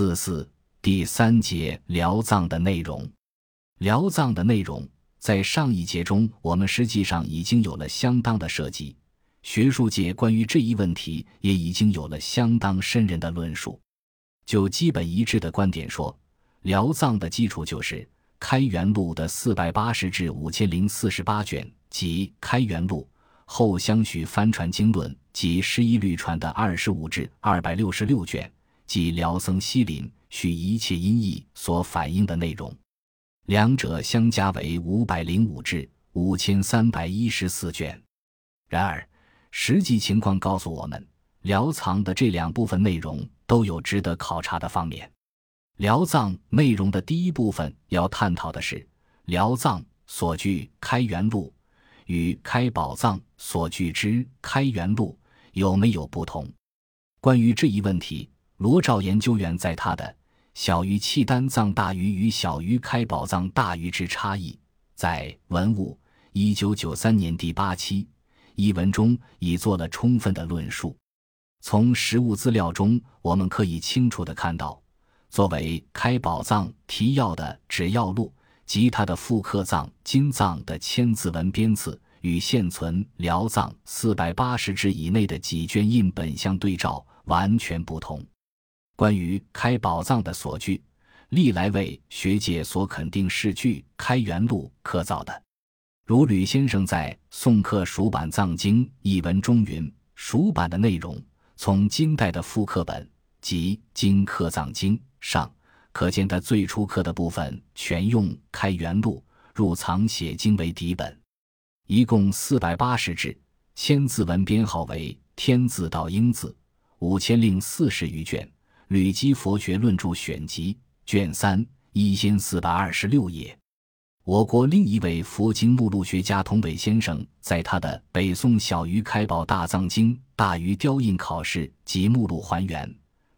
44第3节辽藏的内容。辽藏的内容在上一节中我们实际上已经有了相当的涉及，学术界关于这一问题也已经有了相当深人的论述。就基本一致的观点说，辽藏的基础就是开元录的480至5048卷及开元录后相续翻传经论及十一律传的25至266卷及辽僧西林续一切音译所反映的内容，两者相加为505至5314卷。然而实际情况告诉我们，辽藏的这两部分内容都有值得考察的方面。辽藏内容的第一部分要探讨的是辽藏所据开元录与开宝藏所据之开元录有没有不同。关于这一问题，罗照研究员在他的小于契丹藏大于与小于开宝藏大于之差异在文物1993年第8期一文中已做了充分的论述。从实物资料中我们可以清楚地看到，作为开宝藏提要的指要录及它的复刻藏金藏的千字文编次与现存辽藏480至以内的几卷印本相对照完全不同。关于开宝藏的所据，历来为学界所肯定是据开元录刻造的，如吕先生在《宋刻蜀版藏经》一文中云，蜀版的内容从金代的复刻本及《金刻藏经》上可见，它最初刻的部分全用开元录入藏写经为底本，一共480至，千字文编号为天字到英字5040余卷。吕基佛学论著选集卷3 1426页。我国另一位佛经目录学家童伟先生在他的《北宋小于开宝大藏经大于雕印考试及目录还原》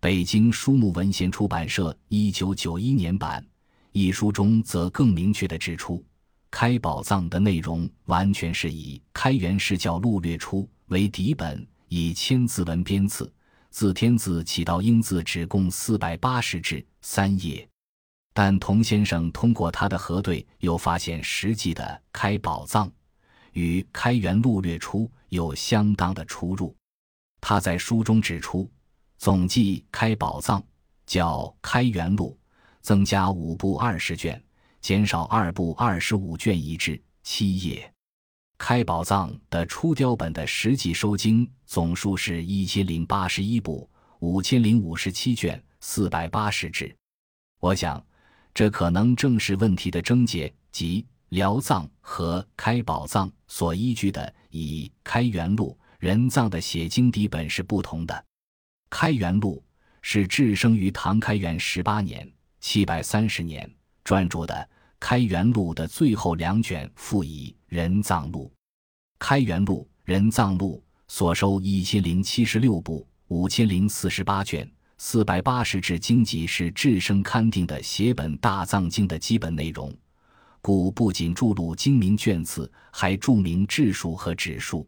北京书目文献出版社1991年版一书中则更明确地指出，开宝藏的内容完全是以开元释教录略出为底本，以千字文编次，自天字起到英字只共480至3页，但童先生通过他的核对又发现，实际的开宝藏与开元录略出有相当的出入。他在书中指出，总计开宝藏较开元录增加5部20卷，减少2部25卷一至7页。开宝藏的出雕本的实际收经总数是1081部5057卷480至。我想这可能正是问题的症结，即辽藏和开宝藏所依据的以开元录人藏的写经底本是不同的。开元录是至生于唐开元18年730年撰著的，开元录的最后两卷附以人藏录。开元录人藏录所收1076部5048卷480至经籍是至生勘定的写本大藏经的基本内容，故不仅注录经名卷次，还注明志数和指数。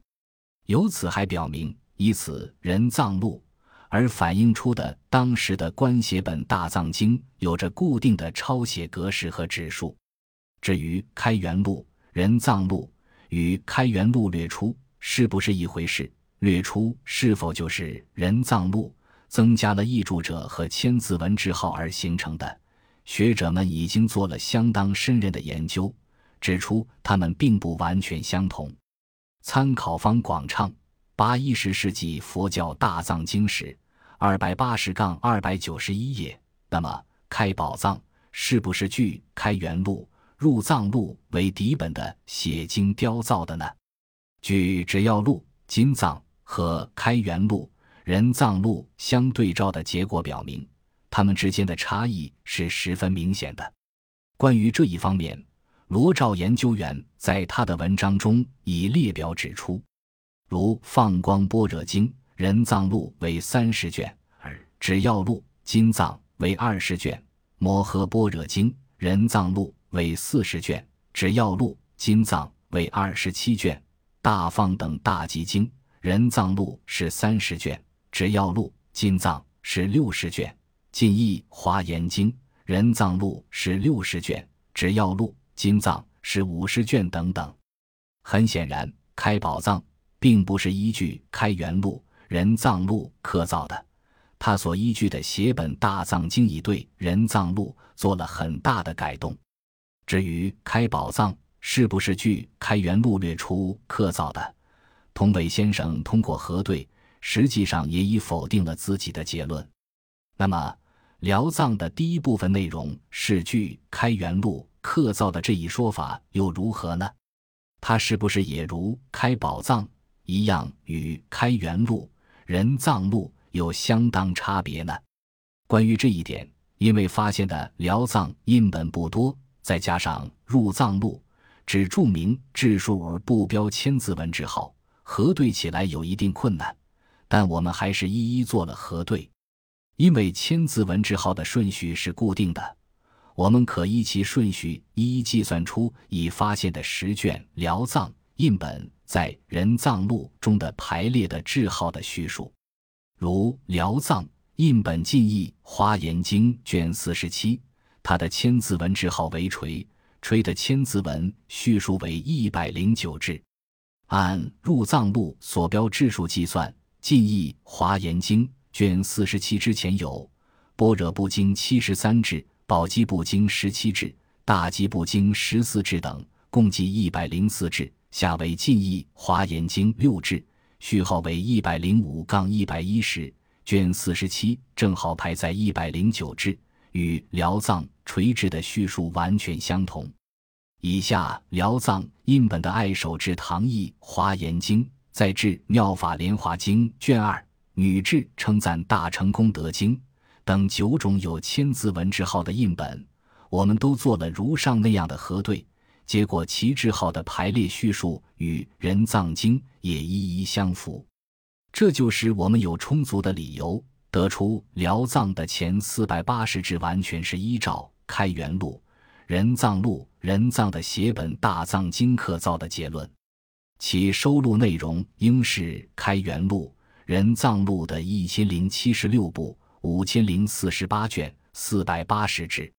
由此还表明，以此人藏录而反映出的当时的官写本大藏经有着固定的抄写格式和指数。至于开元录人藏录与开元录略出是不是一回事，略出是否就是人藏录增加了译注者和千字文字号而形成的，学者们已经做了相当深入的研究，指出它们并不完全相同。参考方广畅，11世纪佛教大藏经史 280-291 页。那么开宝藏是不是据开元录入藏录为底本的写经雕造的呢？据指要录金藏和开元录人藏录相对照的结果表明，它们之间的差异是十分明显的。关于这一方面，罗照研究员在他的文章中以列表指出，如《放光般若经》人藏录为30卷，而指要录金藏为20卷；《摩诃般若经》人藏录为40卷，指要录金藏为27卷；《大放等大集经》人藏录是30卷，指要录金藏是60卷；《晋译华严经、人藏录是60卷，指要录、经藏是50卷等等。很显然，开宝藏并不是依据开元录、人藏录刻造的，他所依据的写本大藏经已对人藏录做了很大的改动。至于开宝藏是不是据开元录略出刻造的，桐北先生通过核对，实际上也已否定了自己的结论。那么辽藏的第一部分内容是据开元录刻造的这一说法又如何呢？它是不是也如开宝藏一样与开元录、人藏录有相当差别呢？关于这一点，因为发现的辽藏印本不多，再加上入藏录只注明字数而不标签字文字号，核对起来有一定困难，但我们还是一一做了核对。因为签字文字号的顺序是固定的，我们可依其顺序一一计算出已发现的10卷辽藏印本在人藏录中的排列的字号的叙述。如辽藏印本晋译华严经卷47，它的千字文字号为垂，垂的千字文叙述为109字。按入藏录所标字数计算，晋译华严经卷47之前有般若部经73字、宝积部经17字、大积部经14字等，共计104字，下为晋译华严经6字，序号为 105-110， 卷47正好排在109字，与辽藏垂字的叙述完全相同。以下辽藏印本的爱手至唐译华严经，再至妙法莲华经卷2、女至称赞大乘功德经等9种有千字文字号的印本，我们都做了如上那样的核对，结果其字号的排列叙述与人藏经也一一相符。这就使我们有充足的理由得出辽藏的前480字完全是依照开元录、人藏录、人藏的写本大藏经刻造的结论，其收录内容应是开元录、人藏录的1076部、5048卷、480字。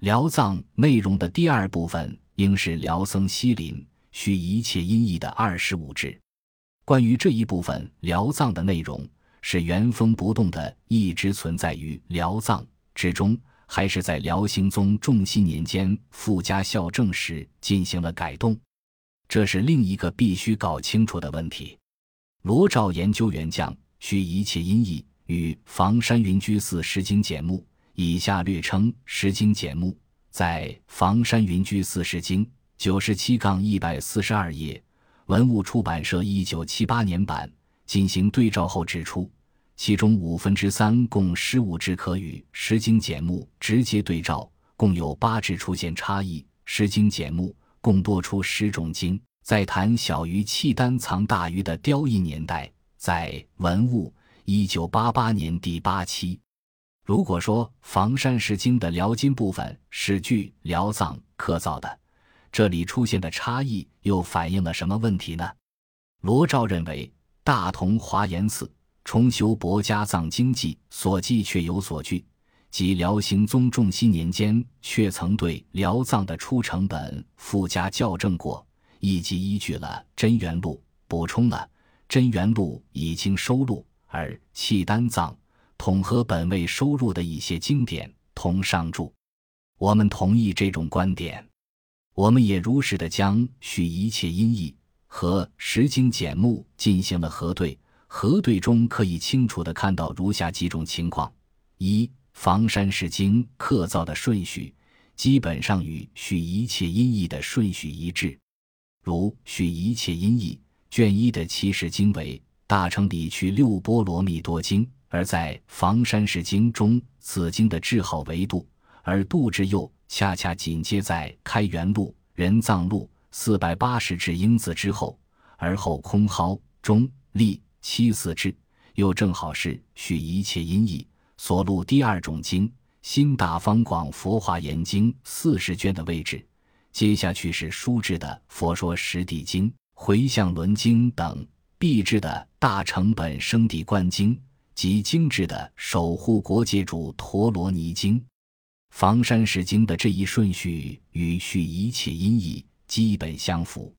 辽藏内容的第二部分应是辽僧西林须一切音译的25字。关于这一部分辽藏的内容，是原封不动的一直存在于辽藏之中，还是在辽兴宗重熙年间附加校正时进行了改动？这是另一个必须搞清楚的问题。罗照研究员将须一切音译与房山云居寺十经简目，以下略称十经简目，在房山云居寺十经 97-142 页文物出版社1978年版进行对照后指出，其中3/5共15字可与十经简目直接对照，共有8字出现差异，十经简目共多出10种经。在谈小鱼契丹藏大鱼的雕印年代，在文物1988年第8期。如果说房山石经的辽金部分是据辽藏刻造的，这里出现的差异又反映了什么问题呢？罗照认为，大同华严寺重修博家藏经记所记确有所据，即辽兴宗重熙年间确曾对辽藏的出成本附加校正过，以及依据了真元录，补充了真元录已经收录，而契丹藏统合本未收入的一些经典同上注。我们同意这种观点，我们也如实的将许一切音译和十经简目进行了核对。核对中可以清楚的看到如下几种情况：一、房山石经刻造的顺序基本上与许一切音译的顺序一致。如许一切音译卷1的起始经为大乘理趣6波罗蜜多经，而在房山石经中此经的字号为度，而度之右恰恰紧接在开元录、人藏录480字英字之后，而后空蒿中立74字又正好是许一切音译所录第2种经新大方广佛华严经40卷的位置。接下去是疏制的佛说十地经、回向轮经等，必制的大乘本生地观经及精致的守护国界主陀罗尼经。房山石经的这一顺序与续一切音译基本相符。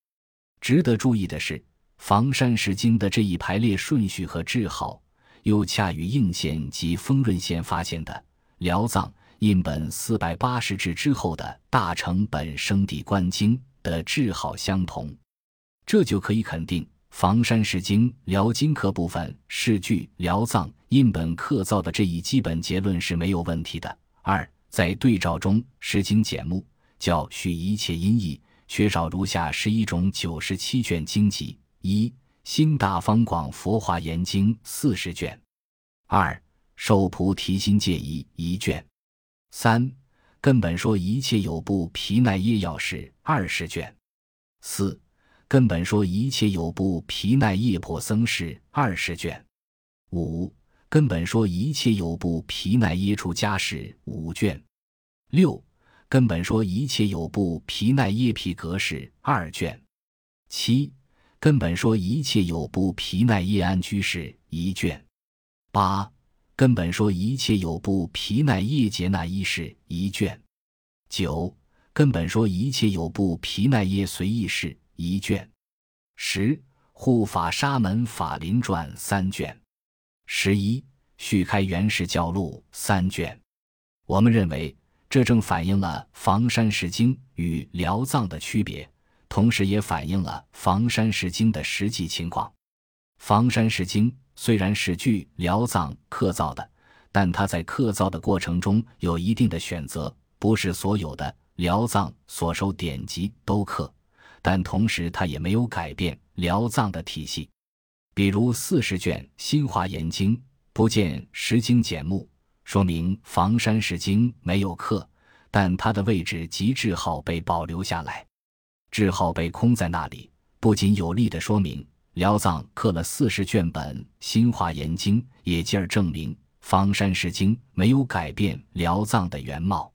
值得注意的是，房山石经的这一排列顺序和制号又恰与应县及丰润县发现的辽藏印本480制之后的大成本生地观经的制号相同。这就可以肯定房山石经辽金刻部分是据辽藏印本刻造的这一基本结论是没有问题的。二，在对照中石经简目较续一切音译缺少如下11种97卷经籍：一、新大方广佛华严经40卷；二、受菩提心戒仪1卷；三、根本说一切有部毗奈耶要识20卷；四、根本说一切有部毗奈叶婆僧是20卷；五、根本说一切有部毗奈耶出家是5卷；六、根本说一切有部毗奈耶毗格是2卷；七、根本说一切有部毗奈耶安居是1卷；八、根本说一切有部毗奈耶杰那依是1卷；九、根本说一切有部毗奈耶随意是1卷；10、护法沙门法林传3卷；11、续开元始教录3卷。我们认为，这正反映了房山石经与辽藏的区别，同时也反映了房山石经的实际情况。房山石经虽然是据辽藏刻造的，但它在刻造的过程中有一定的选择，不是所有的辽藏所收典籍都刻，但同时它也没有改变辽藏的体系。比如40卷新华严经不见石经简目，说明房山石经没有刻，但它的位置及制号被保留下来，制号被空在那里，不仅有力地说明辽藏刻了40卷本新华严经，也进而证明房山石经没有改变辽藏的原貌。